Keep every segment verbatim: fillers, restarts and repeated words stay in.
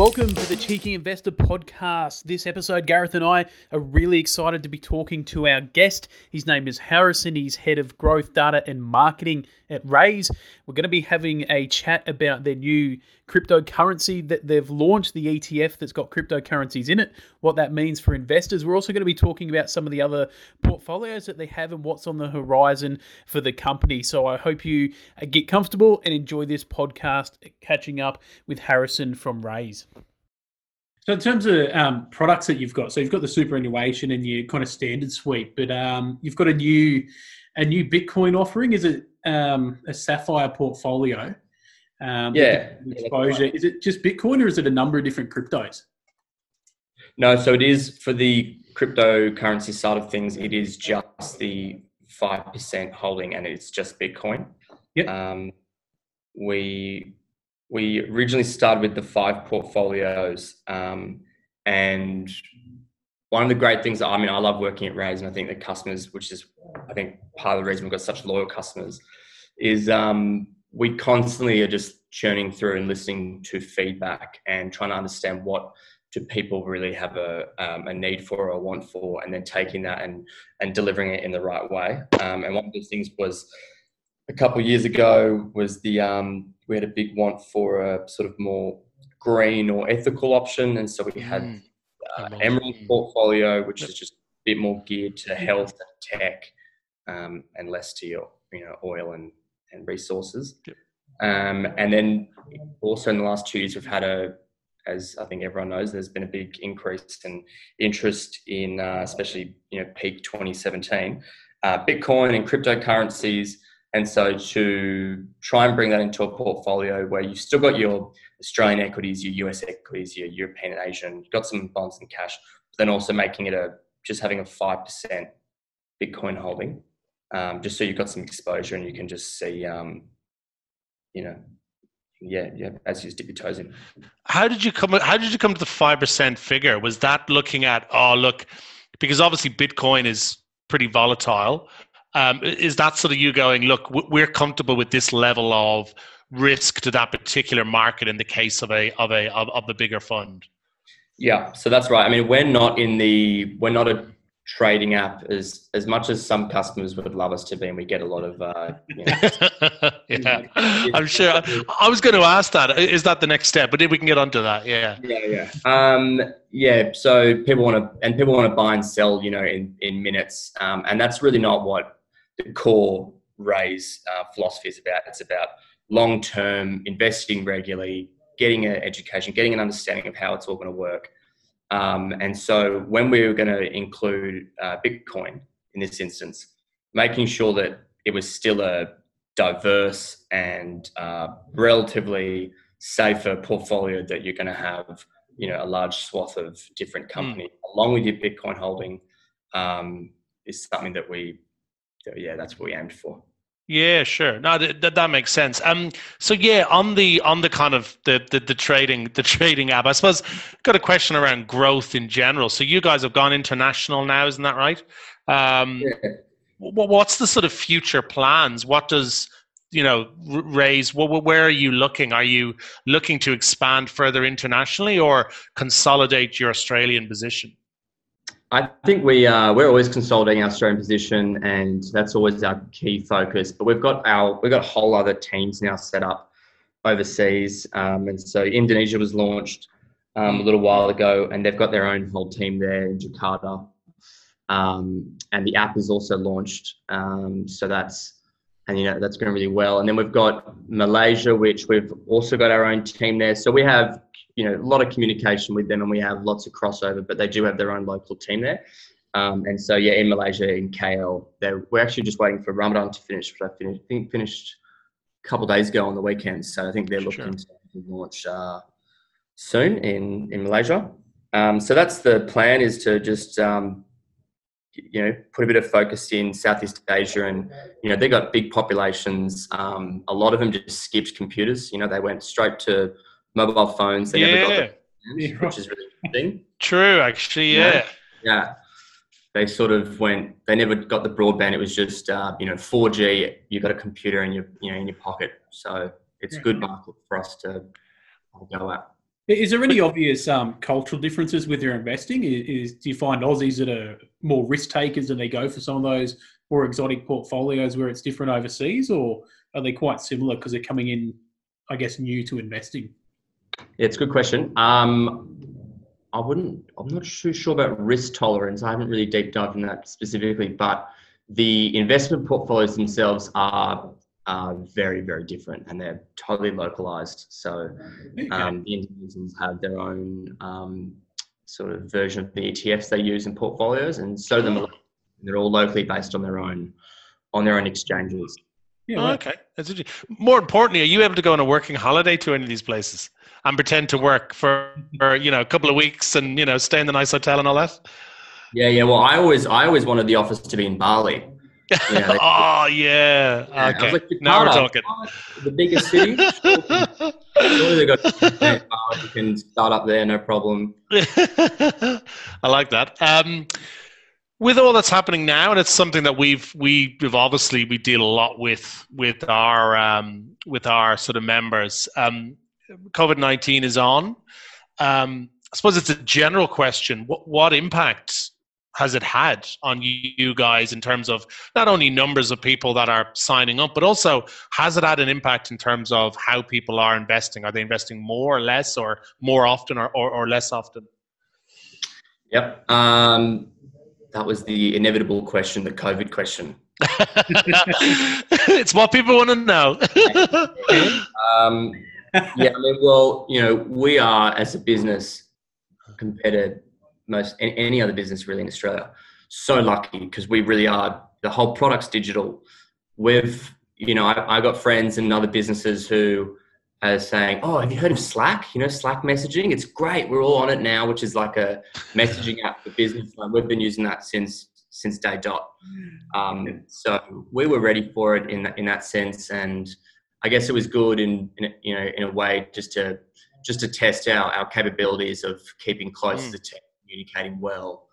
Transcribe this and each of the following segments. Welcome to the Cheeky Investor Podcast. This episode, Gareth and I are really excited to be talking to our guest. His name is Harrison. He's Head of Growth, Data and Marketing at Raiz. We're going to be having a chat about their new cryptocurrency that they've launched, the E T F that's got cryptocurrencies in it, what that means for investors. We're also going to be talking about some of the other portfolios that they have and what's on the horizon for the company. So I hope you get comfortable and enjoy this podcast, catching up with Harrison from Raiz. So in terms of um, products that you've got, so you've got the superannuation and your kind of standard suite, but um, you've got a new a new Bitcoin offering. Is it um, a Sapphire portfolio? Um, yeah. Exposure. Yeah, is it just Bitcoin or is it a number of different cryptos? No, so it is for the cryptocurrency side of things. It is just the five percent holding and it's just Bitcoin. Yep. Um, we we originally started with the five portfolios. Um, and one of the great things, I mean, I love working at Raiz, and I think the customers, which is, I think, part of the reason we've got such loyal customers, is... Um, we constantly are just churning through and listening to feedback and trying to understand what do people really have a um, a need for or want for, and then taking that and, and delivering it in the right way. Um, and one of the things was a couple of years ago was the, um, we had a big want for a sort of more green or ethical option. And so we had uh, Emerald portfolio, which is just a bit more geared to health and tech um, and less to your, you know, oil and, and resources. Yep. Um, and then also in the last two years, we've had a, as I think everyone knows, there's been a big increase in interest in, uh, especially, you know, peak twenty seventeen, uh, Bitcoin and cryptocurrencies. And so to try and bring that into a portfolio where you've still got your Australian equities, your U S equities, your European and Asian, you've got some bonds and cash, but then also making it a, just having a five percent Bitcoin holding. Um, just so you've got some exposure and you can just see, um, you know, yeah, yeah, as you just dip your toes in. How did you come? How did you come to the five percent figure? Was that looking at? Oh, look, because obviously Bitcoin is pretty volatile. Um, is that sort of you going? Look, we're comfortable with this level of risk to that particular market in the case of a of a of, of the bigger fund. Yeah, so that's right. I mean, we're not in the we're not a trading app as as much as some customers would love us to be, and we get a lot of uh you know, yeah. I'm sure I, I was going to ask that. Is that the next step? But if we can get onto that. yeah yeah yeah um yeah so people want to and people want to buy and sell, you know, in in minutes, um and that's really not what the core Raiz uh, philosophy is about. It's about long-term investing, regularly getting an education, getting an understanding of how it's all going to work. Um, and so when we were going to include uh, Bitcoin in this instance, making sure that it was still a diverse and uh, relatively safer portfolio that you're going to have, you know, a large swath of different companies mm. along with your Bitcoin holding um, is something that we, yeah, that's what we aimed for. Yeah, sure. No, that that makes sense. Um, so yeah, on the on the kind of the, the the trading the trading app, I suppose I've got a question around growth in general. So you guys have gone international now, isn't that right? Um, yeah. what, what's the sort of future plans? What does you know Raiz? What, where are you looking? Are you looking to expand further internationally or consolidate your Australian position? I think we, uh, we're always consolidating our Australian position, and that's always our key focus. But we've got our we've got whole other teams now set up overseas. Um, and so Indonesia was launched um, a little while ago, and they've got their own whole team there in Jakarta. Um, and the app is also launched. Um, so that's, and you know, that's going really well. And then we've got Malaysia, which we've also got our own team there. So we have, you know, a lot of communication with them, and we have lots of crossover, but they do have their own local team there. Um, and so, yeah, in Malaysia, in K L, we're actually just waiting for Ramadan to finish, which I, finished, I think finished a couple of days ago on the weekend. So I think they're looking sure. to launch uh, soon in, in Malaysia. Um, so that's the plan, is to just, um, you know, put a bit of focus in Southeast Asia. And, you know, they've got big populations. Um, a lot of them just skipped computers. You know, they went straight to mobile phones. They yeah. never got the phones, which is really interesting. True, actually, yeah. yeah. Yeah. They sort of went, they never got the broadband. It was just, uh, you know, four G, you got a computer in your, you know, in your pocket. So it's yeah. good market for us to go at. Is there any obvious um, cultural differences with your investing? Is, is do you find Aussies that are more risk takers and they go for some of those more exotic portfolios where it's different overseas, or are they quite similar because they're coming in, I guess, new to investing? It's a good question. Um, I wouldn't, I'm not too sure about risk tolerance. I haven't really deep dived in that specifically, but the investment portfolios themselves are uh, very, very different, and they're totally localized. So um, the Indonesians have their own um, sort of version of the E T Fs they use in portfolios, and so them they're all locally based on their own on their own exchanges. Yeah, right. Okay. That's interesting. More importantly, are you able to go on a working holiday to any of these places and pretend to work for, for you know, a couple of weeks and, you know, stay in the nice hotel and all that? Yeah, yeah. Well, I always, I always wanted the office to be in Bali. You know, oh, yeah. yeah. Okay. I was like, now we're talking. The biggest city. You can start up there, no problem. I like that. Um, With all that's happening now, and it's something that we've we've obviously we deal a lot with with our um, with our sort of members. Um, COVID nineteen is on. Um, I suppose it's a general question. What what impact has it had on you guys in terms of not only numbers of people that are signing up, but also has it had an impact in terms of how people are investing? Are they investing more or less, or more often, or or, or less often? Yep. Um... That was the inevitable question, the COVID question. It's what people want to know. um, yeah, I mean, well, you know, we are, as a business, compared to most any other business really in Australia, so lucky because we really are, the whole product's digital. We've, you know, I, I got friends in other businesses who are saying, oh, have you heard of Slack? You know, Slack messaging? It's great. We're all on it now, which is like a messaging app for business. Like we've been using that since since day dot. Um, so we were ready for it in, in that sense. And I guess it was good in, in, you know, in a way just to just to test out our capabilities of keeping close mm. to the tech, communicating well.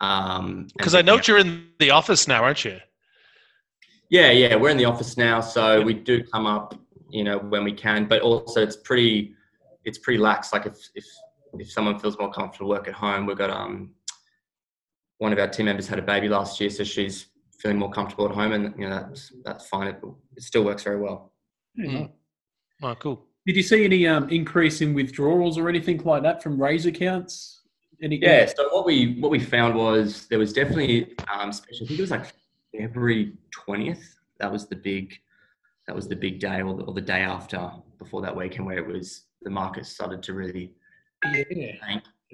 Um, because I know out. You're in the office now, aren't you? Yeah, yeah. We're in the office now. So we do come up, you know, when we can, but also it's pretty, it's pretty lax. Like if, if, if someone feels more comfortable work at home, we've got, um, one of our team members had a baby last year, so she's feeling more comfortable at home, and, you know, that's, that's fine. It, it still works very well. Mm-hmm. Oh, cool. Did you see any, um, increase in withdrawals or anything like that from Raiz accounts? Any yeah. Good? So what we, what we found was there was definitely, um, especially, I think it was like February twentieth. That was the big, That was the big day or the, or the day after, before that weekend where it was, the market started to really yeah.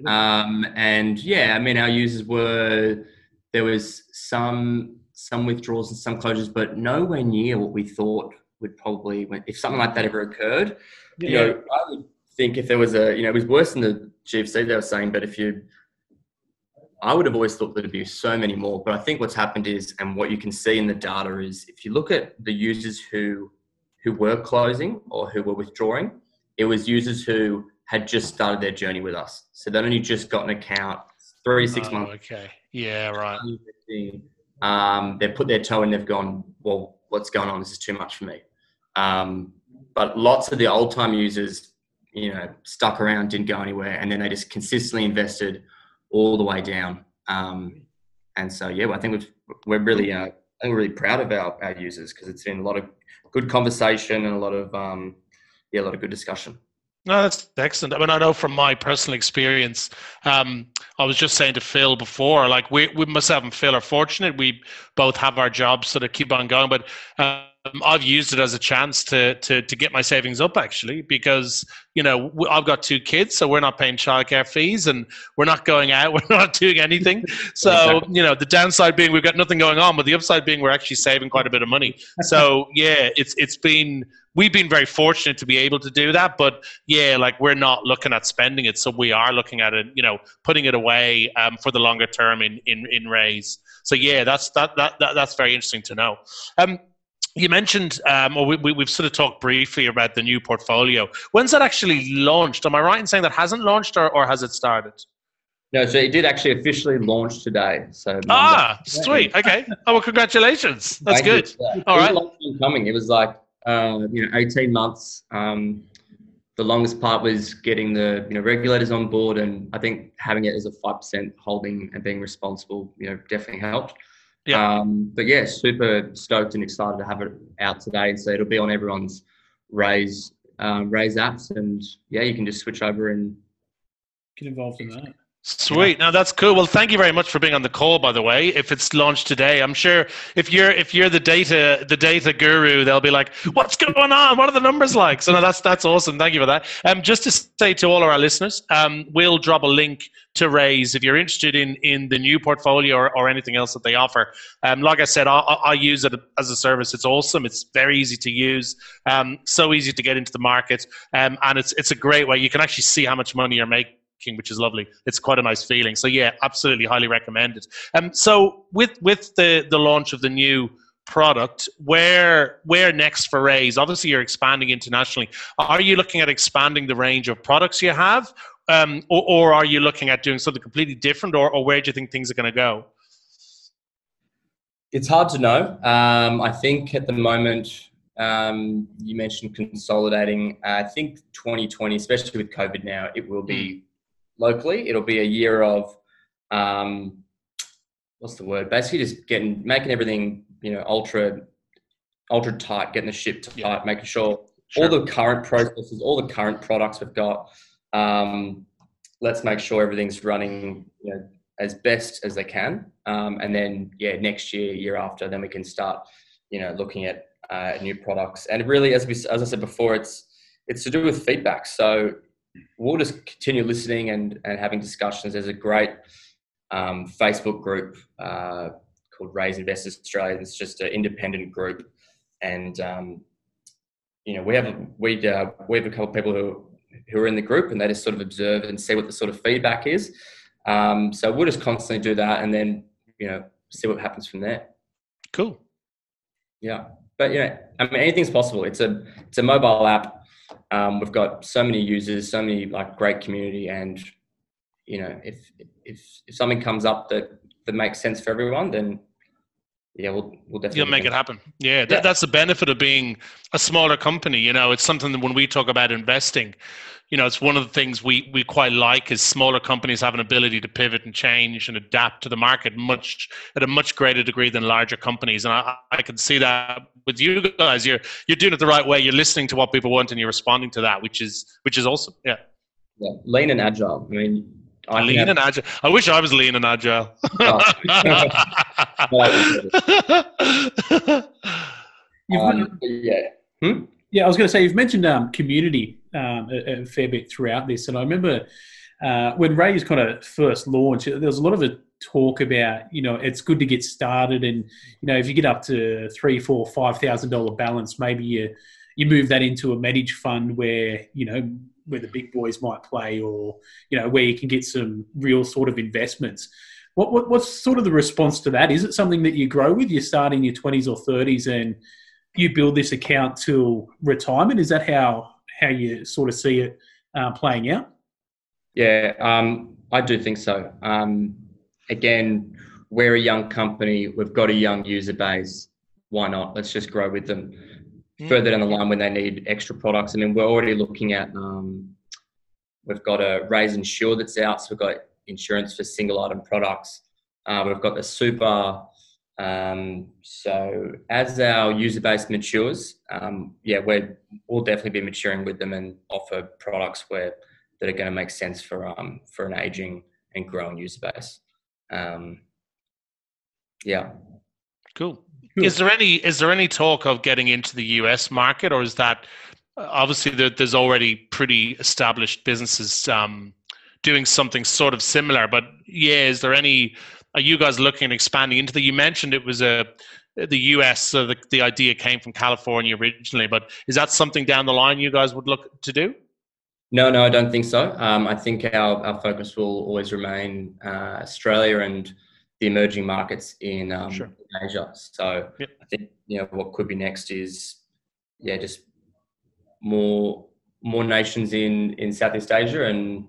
Um, and yeah, I mean, our users were, there was some, some withdrawals and some closures, but nowhere near what we thought would probably, if something like that ever occurred, yeah. you know, I would think if there was a, you know, it was worse than the G F C they were saying, but if you, I would have always thought there'd be so many more, but I think what's happened is, and what you can see in the data is, if you look at the users who who were closing or who were withdrawing, it was users who had just started their journey with us. So they'd only just got an account, three to six oh, months. Okay. Yeah, right. Um, they've put their toe in, they've gone, well, what's going on? This is too much for me. Um, but lots of the old-time users, you know, stuck around, didn't go anywhere, and then they just consistently invested all the way down, um, and so yeah, well, I think we've, we're really, uh, we're really proud of our, our users because it's been a lot of good conversation and a lot of um, yeah, a lot of good discussion. No, that's excellent. I mean, I know from my personal experience, um, I was just saying to Phil before, like we, we myself and Phil are fortunate. We both have our jobs, so they keep on going. But um, I've used it as a chance to, to, to get my savings up, actually, because, you know, I've got two kids, so we're not paying childcare fees and we're not going out. We're not doing anything. So, exactly. You know, the downside being we've got nothing going on, but the upside being we're actually saving quite a bit of money. So, yeah, it's it's been... We've been very fortunate to be able to do that, but yeah, like we're not looking at spending it. So we are looking at it, you know, putting it away um, for the longer term in, in, in Raiz. So yeah, that's, that, that, that, that's very interesting to know. Um, you mentioned, um, or we, we, we've sort of talked briefly about the new portfolio. When's that actually launched? Am I right in saying that hasn't launched or, or has it started? No, so it did actually officially launch today. So ah, sweet. Okay. Oh, well, congratulations. That's good. All right. It was coming. It was like, Uh, you know, eighteen months um, the longest part was getting the, you know, regulators on board, and I think having it as a five percent holding and being responsible, you know, definitely helped. Yeah. Um, but yeah, super stoked and excited to have it out today. So it'll be on everyone's Raiz, uh, Raiz apps, and yeah, you can just switch over and get involved in that. Sweet. No, that's cool. Well, thank you very much for being on the call, by the way. If it's launched today, I'm sure if you're if you're the data the data guru, they'll be like, what's going on? What are the numbers like? So no, that's that's awesome. Thank you for that. Um, just to say to all of our listeners, um, we'll drop a link to Raiz if you're interested in in the new portfolio or, or anything else that they offer. Um, like I said, I, I use it as a service. It's awesome. It's very easy to use. Um, so easy to get into the market. Um, and it's it's a great way. You can actually see how much money you're making, which is lovely. It's quite a nice feeling. So yeah, absolutely highly recommended. Um, so with with the the launch of the new product, where where next for Raiz? Obviously, you're expanding internationally. Are you looking at expanding the range of products you have, um, or, or are you looking at doing something completely different, or, or where do you think things are going to go? It's hard to know. Um, I think at the moment, um, you mentioned consolidating. I think twenty twenty, especially with COVID now, it will be locally. It'll be a year of um what's the word basically just getting making everything, you know, ultra ultra tight, getting the ship tight, yeah. making sure, sure all the current processes, all the current products we've got, um let's make sure everything's running, you know, as best as they can, um and then yeah next year year after, then we can start, you know, looking at uh new products. And really, as we as I said before, it's it's to do with feedback, so we'll just continue listening and, and having discussions. There's a great um, Facebook group uh, called Raiz Investors Australia. It's just an independent group, and um, you know we have we uh, we have a couple of people who who are in the group, and they just sort of observe and see what the sort of feedback is. Um, so we'll just constantly do that, and then you know see what happens from there. Cool. Yeah, but you know, I mean, anything's possible. It's a it's a mobile app. Um, we've got so many users, so many like great community, and you know, if if if something comes up that, that makes sense for everyone, then yeah, we'll we'll definitely you'll make it happen. Yeah, yeah. That, that's the benefit of being a smaller company. You know, it's something that when we talk about investing, you know, it's one of the things we we quite like is smaller companies have an ability to pivot and change and adapt to the market much at a much greater degree than larger companies. And I, I can see that with you guys. You're you're doing it the right way. You're listening to what people want and you're responding to that, which is which is awesome. Yeah. Yeah. Lean and agile. I mean, I lean have... and agile. I wish I was lean and agile. Oh. um, yeah. Hmm? Yeah, I was going to say, you've mentioned um, community um, a, a fair bit throughout this. And I remember uh, when Raiz kind of first launched, there was a lot of a talk about, you know, it's good to get started. And, you know, if you get up to three, four, five thousand dollars balance, maybe you, you move that into a managed fund where, you know, where the big boys might play, or, you know, where you can get some real sort of investments. What, what what's sort of the response to that? Is it something that you grow with? You start in your twenties or thirties and you build this account till retirement? Is that how how you sort of see it uh, playing out? Yeah, um, I do think so. Um, again, we're a young company. We've got a young user base. Why not? Let's just grow with them. Yeah. Further down the line when they need extra products. I mean, we're already looking at, um, we've got a Raiz Insure that's out. So we've got insurance for single item products. Uh, we've got the super... Um, so as our user base matures, um, yeah, we're, we'll definitely be maturing with them and offer products where that are going to make sense for, um, for an aging and growing user base. Um, yeah. Cool. Cool. Is there any, is there any talk of getting into the U S market, or is that obviously there, there's already pretty established businesses, um, doing something sort of similar, but yeah, is there any, are you guys looking at expanding into the, you mentioned it was a, the U S, so the, the idea came from California originally, but is that something down the line you guys would look to do? No, no, I don't think so. Um, I think our, our focus will always remain uh, Australia and the emerging markets in, um, sure. in Asia. So yep. I think, you know, what could be next is, yeah, just more more nations in, in Southeast Asia. And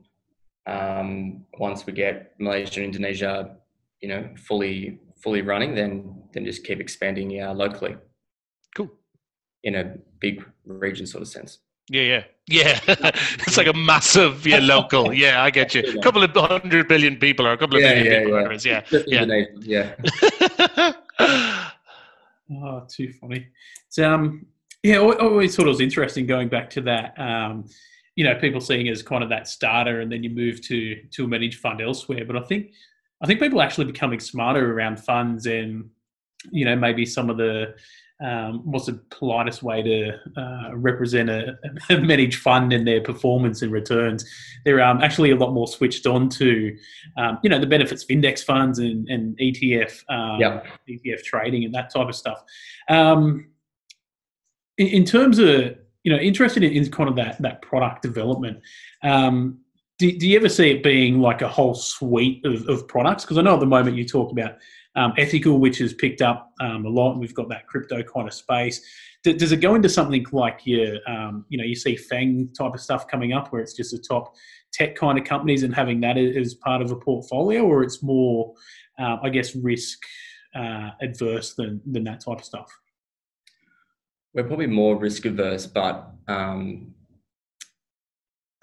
um, once we get Malaysia, Indonesia, you know, fully, fully running, then, then just keep expanding uh, locally. Cool. In a big region sort of sense. Yeah, yeah, yeah. It's like a massive, yeah, local. Yeah, I get you. A couple of hundred billion people or a couple of yeah, million yeah, people. Yeah, yeah, yeah. yeah. Oh, too funny. So, um, yeah, I always thought it was interesting going back to that. Um, you know, people seeing it as kind of that starter, and then you move to to a managed fund elsewhere. But I think, I think people are actually becoming smarter around funds, and you know, maybe some of the Um, what's the politest way to uh, represent a, a managed fund and their performance and returns? They're um, actually a lot more switched on to, um, you know, the benefits of index funds and, and E T F, um, yep. E T F trading and that type of stuff. Um, in, in terms of, you know, interested in, in kind of that that product development. Um, do, do you ever see it being like a whole suite of, of products? Because I know at the moment you talk about Um, ethical, which has picked up um, a lot, and we've got that crypto kind of space. D- does it go into something like your, um, you know, you see FANG type of stuff coming up, where it's just the top tech kind of companies and having that as part of a portfolio, or it's more, uh, I guess, risk uh, adverse than than that type of stuff? We're probably more risk adverse, but um,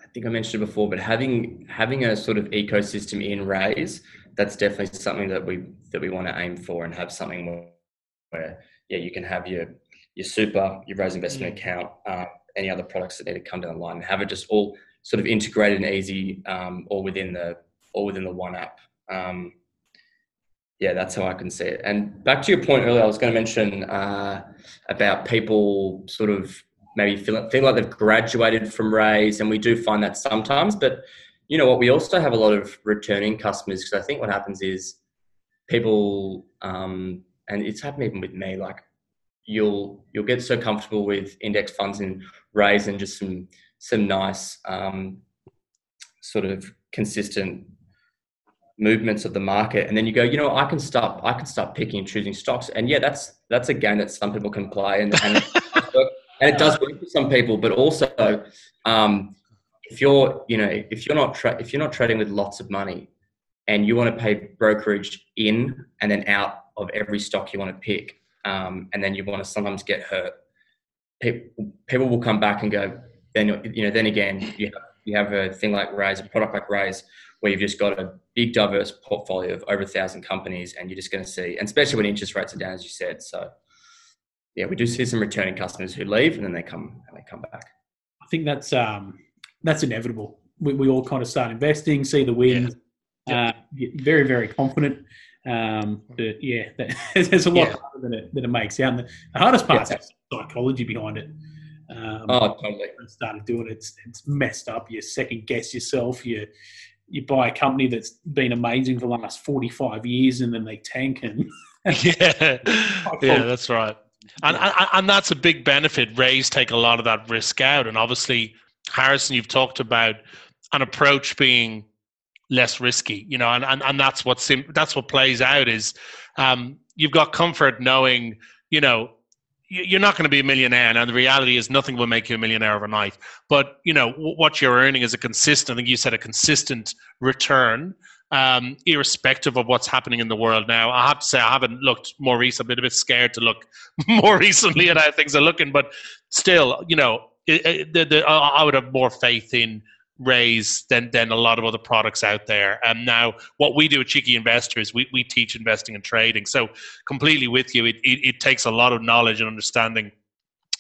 I think I mentioned it before, but having having a sort of ecosystem in Raiz, that's definitely something that we that we want to aim for, and have something where, where yeah, you can have your your super, your Raiz investment mm. account, uh, any other products that need to come down the line, and have it just all sort of integrated and easy, um, all within the all within the one app. Um, yeah, that's how I can see it. And back to your point earlier, I was going to mention uh, about people sort of maybe feel feel like they've graduated from Raiz, and we do find that sometimes, but you know what, we also have a lot of returning customers, because I think what happens is people, um, and it's happened even with me, like you'll you'll get so comfortable with index funds and Raiz and just some some nice um, sort of consistent movements of the market, and then you go, you know, I can start I can start picking and choosing stocks, and yeah, that's that's a game that some people can play, and and, and it does work for some people, but also. Um, If you're, you know, if you're not tra- if you're not trading with lots of money, and you want to pay brokerage in and then out of every stock you want to pick, um, and then you want to sometimes get hurt, people, people will come back and go. Then you know, then again, you have, you have a thing like Raiz, a product like Raiz, where you've just got a big diverse portfolio of over a thousand companies, and you're just going to see, and especially when interest rates are down, as you said. So, yeah, we do see some returning customers who leave and then they come and they come back. I think that's. Um... That's inevitable. We, we all kind of start investing, see the wins, yeah. uh, get very, very confident. Um, but yeah, that, there's a lot yeah. harder than it, than it makes out. The, the hardest part yeah. is the psychology behind it. Um, oh, totally. When I started doing it, it's, it's messed up. You second guess yourself. You you buy a company that's been amazing for the last forty-five years, and then they tank. And yeah, yeah, that's right. And, yeah. and and that's a big benefit. Raiz take a lot of that risk out, and obviously. Harrison, you've talked about an approach being less risky, you know, and, and, and that's what sim- that's what plays out is um, you've got comfort knowing, you know, you're not going to be a millionaire. Now, the reality is nothing will make you a millionaire overnight. But, you know, w- what you're earning is a consistent, I think you said a consistent return, um, irrespective of what's happening in the world now. I have to say I haven't looked more recently. I've been a bit scared to look more recently at how things are looking. But still, you know, It, it, the, the, I would have more faith in Raiz than, than a lot of other products out there. And now what we do at Cheeky Investor is we, we teach investing and trading. So completely with you, it, it, it takes a lot of knowledge and understanding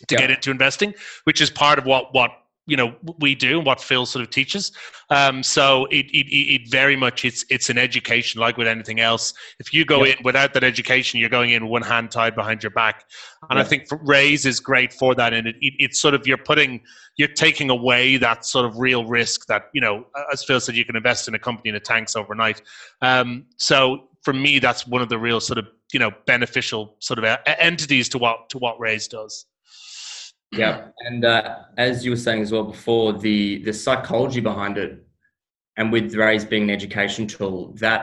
to yeah. get into investing, which is part of what, what you know we do and what Phil sort of teaches. Um, so it, it it very much, it's it's an education like with anything else. If you go yeah. in without that education, you're going in with one hand tied behind your back. And yeah. I think Raiz is great for that. And it, it it's sort of, you're putting, you're taking away that sort of real risk that, you know, as Phil said, you can invest in a company and it tanks overnight. Um, so for me, that's one of the real sort of, you know, beneficial sort of entities to what, to what Raiz does. Yeah, and uh, as you were saying as well before, the the psychology behind it, and with Raiz being an education tool, that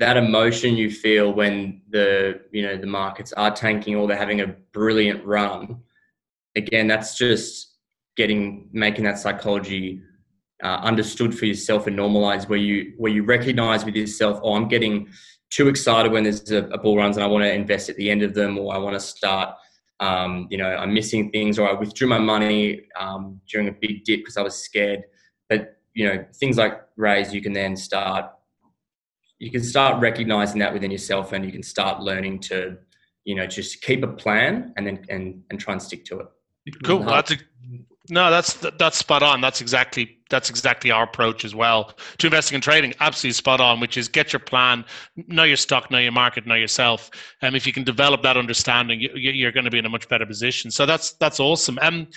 that emotion you feel when the you know the markets are tanking or they're having a brilliant run, again, that's just getting making that psychology uh, understood for yourself and normalized, where you where you recognize with yourself, oh, I'm getting too excited when there's a, a bull runs and I want to invest at the end of them, or I want to start um, you know, I'm missing things, or I withdrew my money um, during a big dip because I was scared. But, you know, things like Raiz, you can then start, you can start recognizing that within yourself, and you can start learning to, you know, just keep a plan and then, and, and try and stick to it. Cool. That's a, no, that's, that's spot on. That's exactly, that's exactly our approach as well to investing and trading. Absolutely spot on, which is get your plan, know your stock, know your market, know yourself. And um, if you can develop that understanding, you, you're going to be in a much better position. So that's, that's awesome. Um,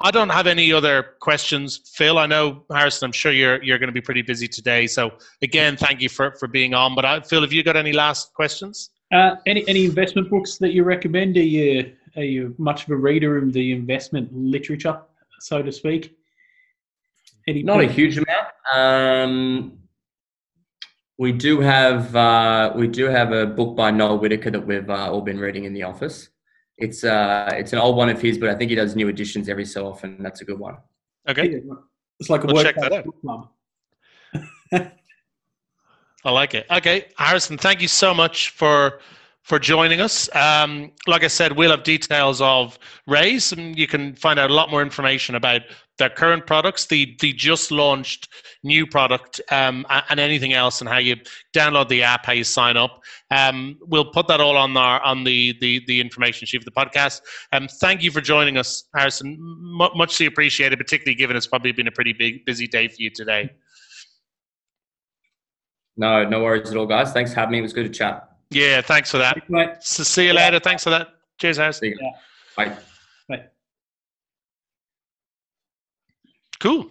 I don't have any other questions, Phil. I know, Harrison, I'm sure you're, you're going to be pretty busy today. So again, thank you for, for being on, but I, Phil, have you got any last questions? Uh, any, any investment books that you recommend? Are you, are you much of a reader of the investment literature, so to speak? Any Not point? A huge amount. Um, we do have uh, we do have a book by Noel Whittaker that we've uh, all been reading in the office. It's uh, it's an old one of his, but I think he does new editions every so often. That's a good one. Okay, yeah, it's like a we'll check that out. Book club. I like it. Okay, Harrison, thank you so much for. for joining us. Um, like I said, we'll have details of Raiz, and you can find out a lot more information about their current products, the, the just launched new product, um, and anything else, and how you download the app, how you sign up. Um, we'll put that all on our, on the, the, the information sheet of the podcast. Um, thank you for joining us, Harrison. M- much appreciated, particularly given it's probably been a pretty big, busy day for you today. No, no worries at all, guys. Thanks for having me. It was good to chat. Yeah, thanks for that. Thanks, so see you later. Thanks for that. Cheers, Harris. Yeah. Bye. Bye. Cool.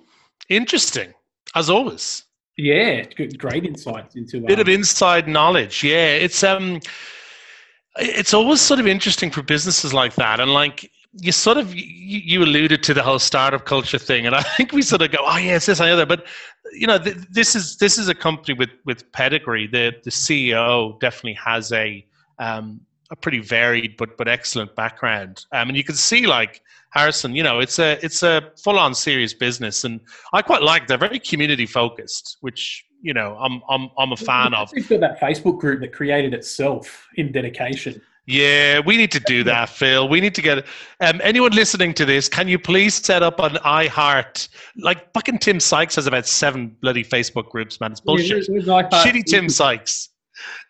Interesting, as always. Yeah, good, great insights into um, bit of inside knowledge. Yeah, it's um, it's always sort of interesting for businesses like that, and like. You sort of, you alluded to the whole startup culture thing, and I think we sort of go, oh yeah, it's this and the other, but you know, th- this is this is a company with with pedigree. The the C E O definitely has a um, a pretty varied but but excellent background. Um, and you can see, like Harrison, you know, it's a it's a full on serious business, and I quite like they're very community focused, which. You know, I'm I'm I'm a fan of. It's got that Facebook group that created itself in dedication. Yeah, we need to do that, Phil. We need to get um, anyone listening to this. Can you please set up an iHeart? Like fucking Tim Sykes has about seven bloody Facebook groups, man. It's bullshit. Yeah, iHeart, shitty Tim Sykes.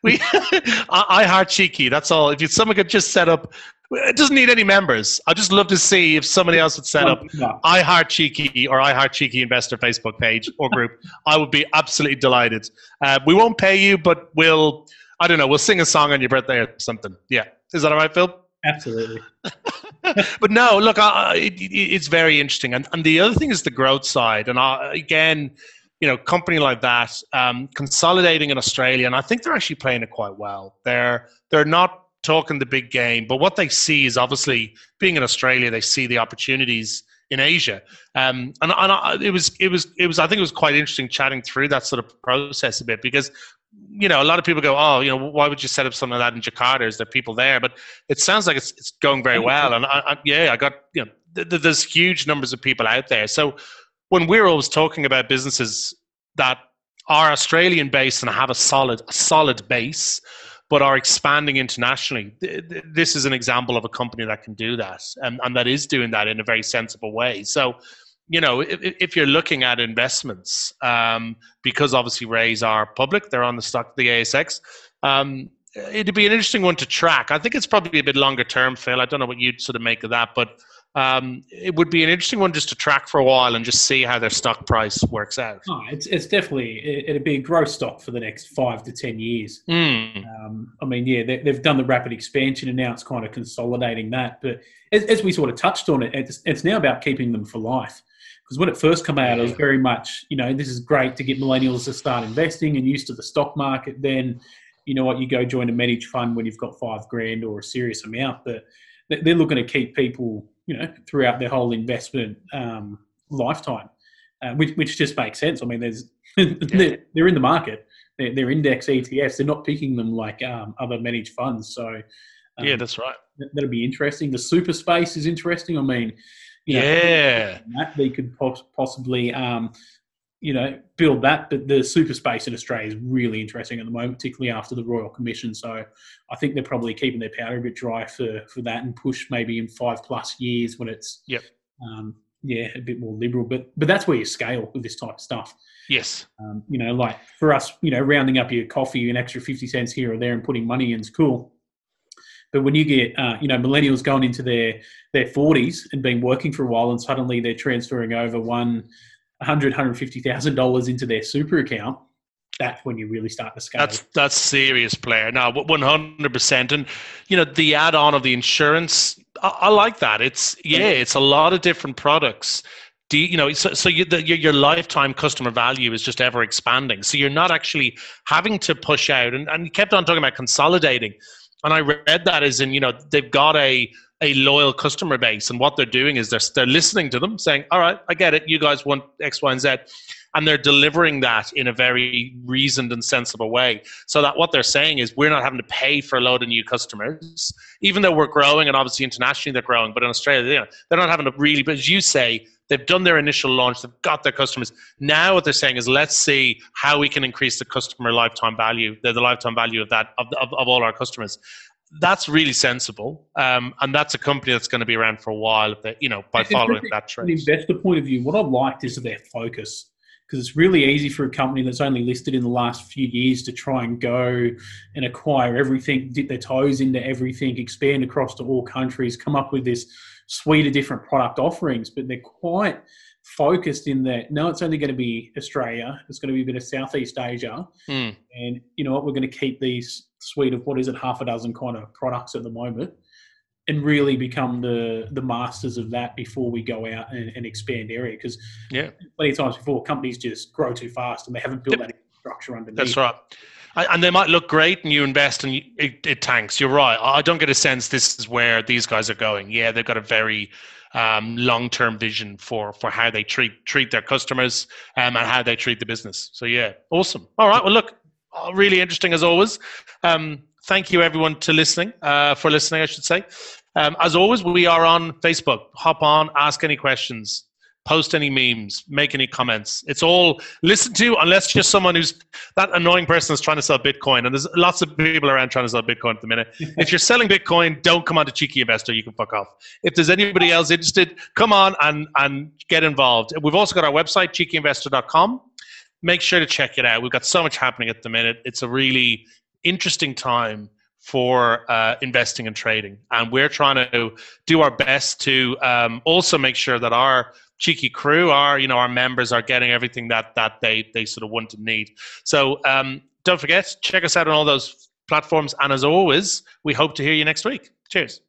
We iHeart Cheeky. That's all. If someone could just set up. It doesn't need any members. I'd just love to see if somebody else would set up I Heart Cheeky or I Heart Cheeky Investor Facebook page or group. I would be absolutely delighted. Uh, we won't pay you, but we'll, I don't know, we'll sing a song on your birthday or something. Yeah. Is that all right, Phil? Absolutely. But no, look, I, it, it's very interesting. And, and the other thing is the growth side. And I, again, you know, company like that, um, consolidating in Australia, and I think they're actually playing it quite well. They're They're not talking the big game, but what they see is obviously being in Australia, they see the opportunities in Asia, um, and, and I, it was it was it was I think it was quite interesting chatting through that sort of process a bit, because you know a lot of people go, oh, you know, why would you set up something like that in Jakarta? Is there people there? But it sounds like it's it's going very well, and I, I, yeah, I got you know th- th- there's huge numbers of people out there. So when we're always talking about businesses that are Australian based and have a solid a solid base, but are expanding internationally. This is an example of a company that can do that, and, and that is doing that in a very sensible way. So, you know, if, if you're looking at investments, um, because obviously Raiz are public, they're on the stock, the A S X, um, it'd be an interesting one to track. I think it's probably a bit longer term, Phil. I don't know what you'd sort of make of that, but um, it would be an interesting one just to track for a while and just see how their stock price works out. Oh, it's it's definitely, it'd be a growth stock for the next five to ten years. Mm. Um, I mean, yeah, they, they've done the rapid expansion and now it's kind of consolidating that. But as, as we sort of touched on it, it's, it's now about keeping them for life. Because when it first came out, it was very much, you know, this is great to get millennials to start investing and used to the stock market. Then, you know what, you go join a managed fund when you've got five grand or a serious amount. But they're looking to keep people, you know, throughout their whole investment um, lifetime, uh, which which just makes sense. I mean, there's they're, they're in the market, they're, they're index E T Fs. They're not picking them like um, other managed funds. So um, yeah, that's right. Th- that'll be interesting. The super space is interesting. I mean, you know, yeah, they could pos- possibly um, you know, build that. But the super space in Australia is really interesting at the moment, particularly after the Royal Commission. So I think they're probably keeping their powder a bit dry for, for that, and push maybe in five plus years when it's yep. um, yeah, a bit more liberal. But but that's where you scale with this type of stuff. Yes. Um, you know, like for us, you know, rounding up your coffee, an extra fifty cents here or there and putting money in is cool. But when you get, uh, you know, millennials going into their, their forties and been working for a while, and suddenly they're transferring over one hundred, hundred fifty thousand dollars into their super account, that's when you really start to scale. That's that's serious, player. Now, one hundred percent, and you know, the add-on of the insurance, I, I like that. It's yeah, yeah, it's a lot of different products. Do you, you know? So, so you, the, your your lifetime customer value is just ever expanding. So you're not actually having to push out, and and you kept on talking about consolidating. And I read that as in, you know, they've got a, a loyal customer base, and what they're doing is they're, they're listening to them saying, all right, I get it. You guys want X, Y, and Z. And they're delivering that in a very reasoned and sensible way. So that what they're saying is we're not having to pay for a load of new customers, even though we're growing, and obviously internationally they're growing, but in Australia, you know, they're not having to really, but as you say, they've done their initial launch, they've got their customers. Now what they're saying is, let's see how we can increase the customer lifetime value, the, the lifetime value of that of, of, of all our customers. That's really sensible, um, and that's a company that's going to be around for a while. That, you know, by it's following that trend. From an investor point of view, what I liked is their focus, because it's really easy for a company that's only listed in the last few years to try and go and acquire everything, dip their toes into everything, expand across to all countries, come up with this suite of different product offerings. But they're quite focused in that, no, it's only going to be Australia, it's going to be a bit of Southeast Asia, mm. and you know what, we're going to keep these suite of, what is it, half a dozen kind of products at the moment, and really become the the masters of that before we go out and, and expand area. Because yeah, plenty of times before, companies just grow too fast and they haven't built yep. that infrastructure underneath. That's right. And they might look great, and you invest, and it, it tanks. You're right. I don't get a sense this is where these guys are going. Yeah, they've got a very um, long-term vision for for how they treat treat their customers um, and how they treat the business. So yeah, awesome. All right. Well, look, really interesting as always. Um, thank you everyone to listening uh, for listening, I should say. Um, as always, we are on Facebook. Hop on, ask any questions, post any memes, make any comments. It's all listened to, unless you're someone who's that annoying person that's trying to sell Bitcoin. And there's lots of people around trying to sell Bitcoin at the minute. If you're selling Bitcoin, don't come on to Cheeky Investor. You can fuck off. If there's anybody else interested, come on and, and get involved. We've also got our website, Cheeky Investor dot com. Make sure to check it out. We've got so much happening at the minute. It's a really interesting time for uh, investing and trading. And we're trying to do our best to um, also make sure that our Cheeky crew, our, you know, our members are getting everything that that they they sort of want and need. So um, don't forget, check us out on all those platforms. And as always, we hope to hear you next week. Cheers.